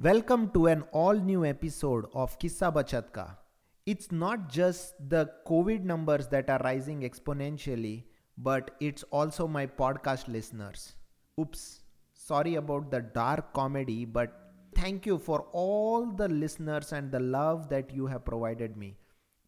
Welcome to an all-new episode of Kissa Bachatka. It's not just the COVID numbers that are rising exponentially, but it's also my podcast listeners. Oops, sorry about the dark comedy, but thank you for all the listeners and the love that you have provided me.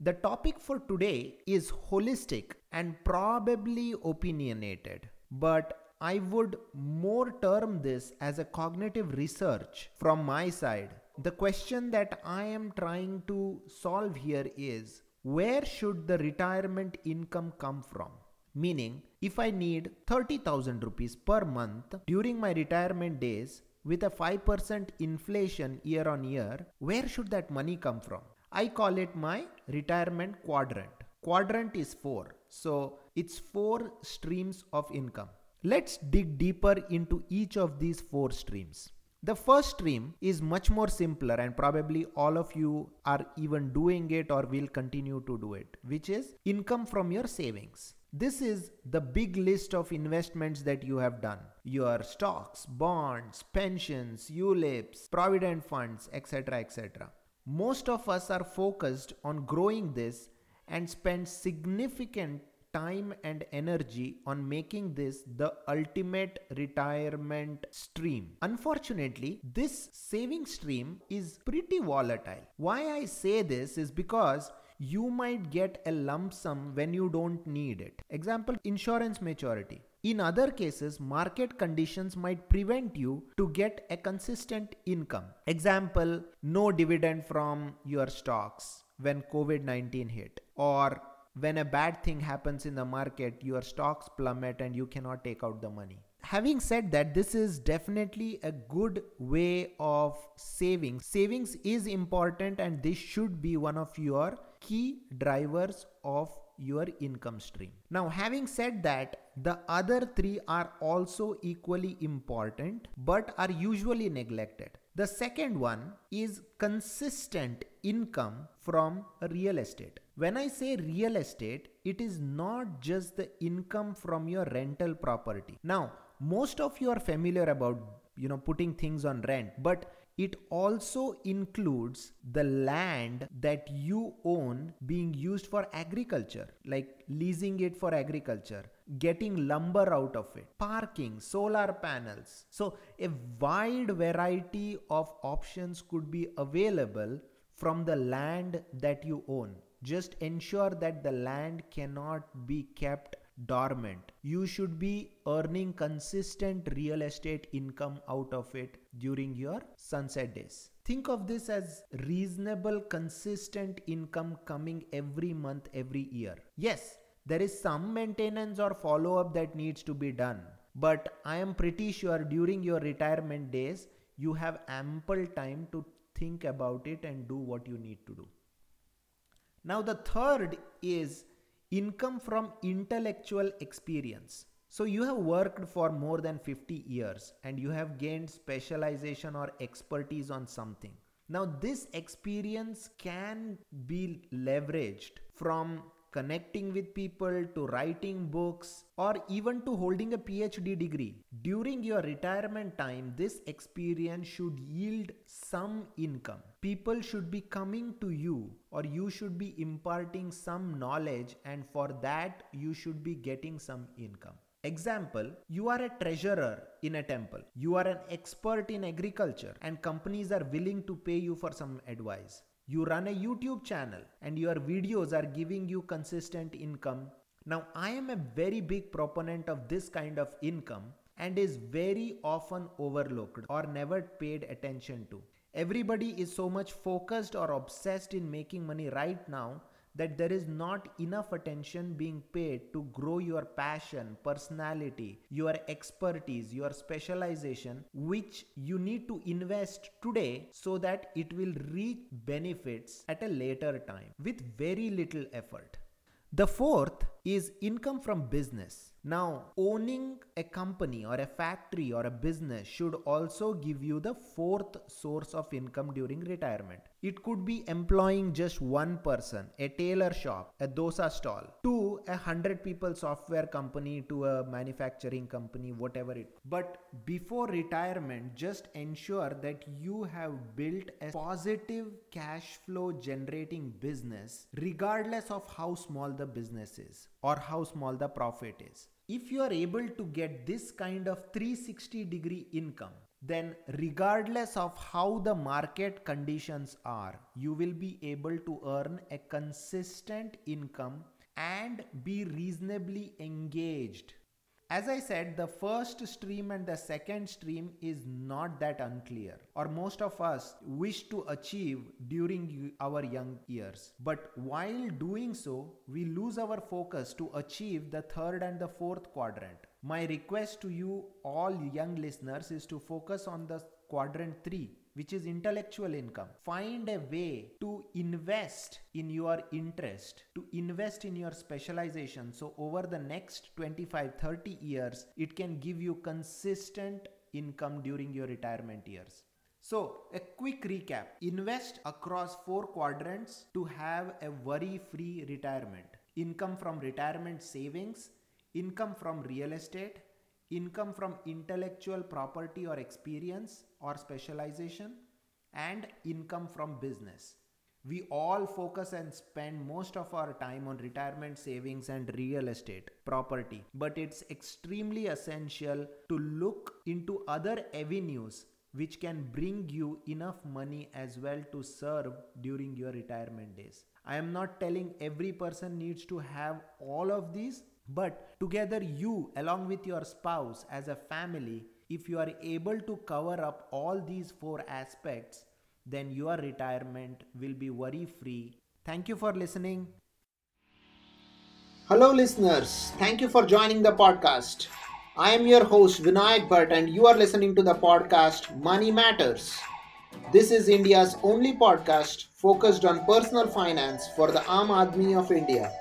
The topic for today is holistic and probably opinionated, but I would more term this as a cognitive research from my side. The question that I am trying to solve here is, where should the retirement income come from? Meaning, if I need 30,000 rupees per month during my retirement days with a 5% inflation year on year, where should that money come from? I call it my retirement quadrant. Quadrant is 4, so it's 4 streams of income. Let's dig deeper into each of these 4 streams. The first stream is much more simpler, and probably all of you are even doing it or will continue to do it, which is income from your savings. This is the big list of investments that you have done. Your stocks, bonds, pensions, ULIPs, provident funds, etc., etc. Most of us are focused on growing this and spend significant time and energy on making this the ultimate retirement stream. Unfortunately, this saving stream is pretty volatile. Why I say this is because you might get a lump sum when you don't need it. Example, insurance maturity. In other cases, market conditions might prevent you to get a consistent income. Example, no dividend from your stocks when COVID-19 hit, or when a bad thing happens in the market, your stocks plummet and you cannot take out the money. Having said that, this is definitely a good way of saving. Savings is important, and this should be one of your key drivers of your income stream. Now, having said that, the other 3 are also equally important, but are usually neglected. The second one is consistent income from real estate. When I say real estate, it is not just the income from your rental property. Now, most of you are familiar about, putting things on rent, but it also includes the land that you own being used for agriculture, like leasing it for agriculture, getting lumber out of it, parking, solar panels. So a wide variety of options could be available from the land that you own. Just ensure that the land cannot be kept dormant. You should be earning consistent real estate income out of it during your sunset days. Think of this as reasonable, consistent income coming every month, every year. Yes, there is some maintenance or follow-up that needs to be done, but I am pretty sure during your retirement days, you have ample time to think about it and do what you need to do. Now, the third is income from intellectual experience. So you have worked for more than 50 years and you have gained specialization or expertise on something. Now, this experience can be leveraged from connecting with people to writing books or even to holding a PhD degree. During your retirement time, this experience should yield some income. People should be coming to you, or you should be imparting some knowledge, and for that you should be getting some income. Example, you are a treasurer in a temple. You are an expert in agriculture and companies are willing to pay you for some advice. You run a YouTube channel and your videos are giving you consistent income. Now, I am a very big proponent of this kind of income and is very often overlooked or never paid attention to. Everybody is so much focused or obsessed in making money right now that there is not enough attention being paid to grow your passion, personality, your expertise, your specialization, which you need to invest today so that it will reap benefits at a later time with very little effort. The fourth is income from business. Now, owning a company or a factory or a business should also give you the fourth source of income during retirement. It could be employing just one person, a tailor shop, a dosa stall, to 100 people software company, to a manufacturing company, whatever it. But before retirement, just ensure that you have built a positive cash flow generating business, regardless of how small the business is or how small the profit is. If you are able to get this kind of 360-degree income, then regardless of how the market conditions are, you will be able to earn a consistent income and be reasonably engaged. As I said, the first stream and the second stream is not that unclear, or most of us wish to achieve during our young years. But while doing so, we lose our focus to achieve the third and the fourth quadrant. My request to you all young listeners is to focus on the quadrant 3, which is intellectual income. Find a way to invest in your interest, to invest in your specialization. So over the next 25-30 years, it can give you consistent income during your retirement years. So a quick recap, invest across 4 quadrants to have a worry-free retirement. Income from retirement savings, income from real estate, income from intellectual property or experience or specialization, and income from business. We all focus and spend most of our time on retirement savings and real estate property, but it's extremely essential to look into other avenues which can bring you enough money as well to serve during your retirement days. I am not telling every person needs to have all of these, but together you, along with your spouse, as a family, if you are able to cover up all these 4 aspects, then your retirement will be worry-free. Thank you for listening. Hello listeners, thank you for joining the podcast. I am your host Vinayak Bhatt, and you are listening to the podcast Money Matters. This is India's only podcast focused on personal finance for the Aam Aadmi of India.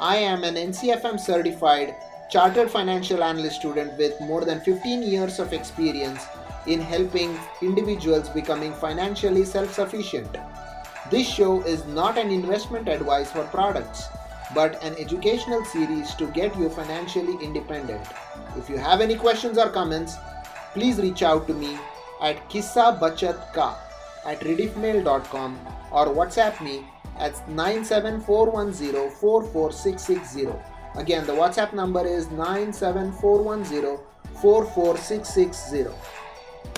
I am an NCFM certified chartered financial analyst student with more than 15 years of experience in helping individuals becoming financially self-sufficient. This show is not an investment advice for products, but an educational series to get you financially independent. If you have any questions or comments, please reach out to me at kissabachatka@rediffmail.com or WhatsApp me at 97410-44660. Again, the WhatsApp number is 97410-44660.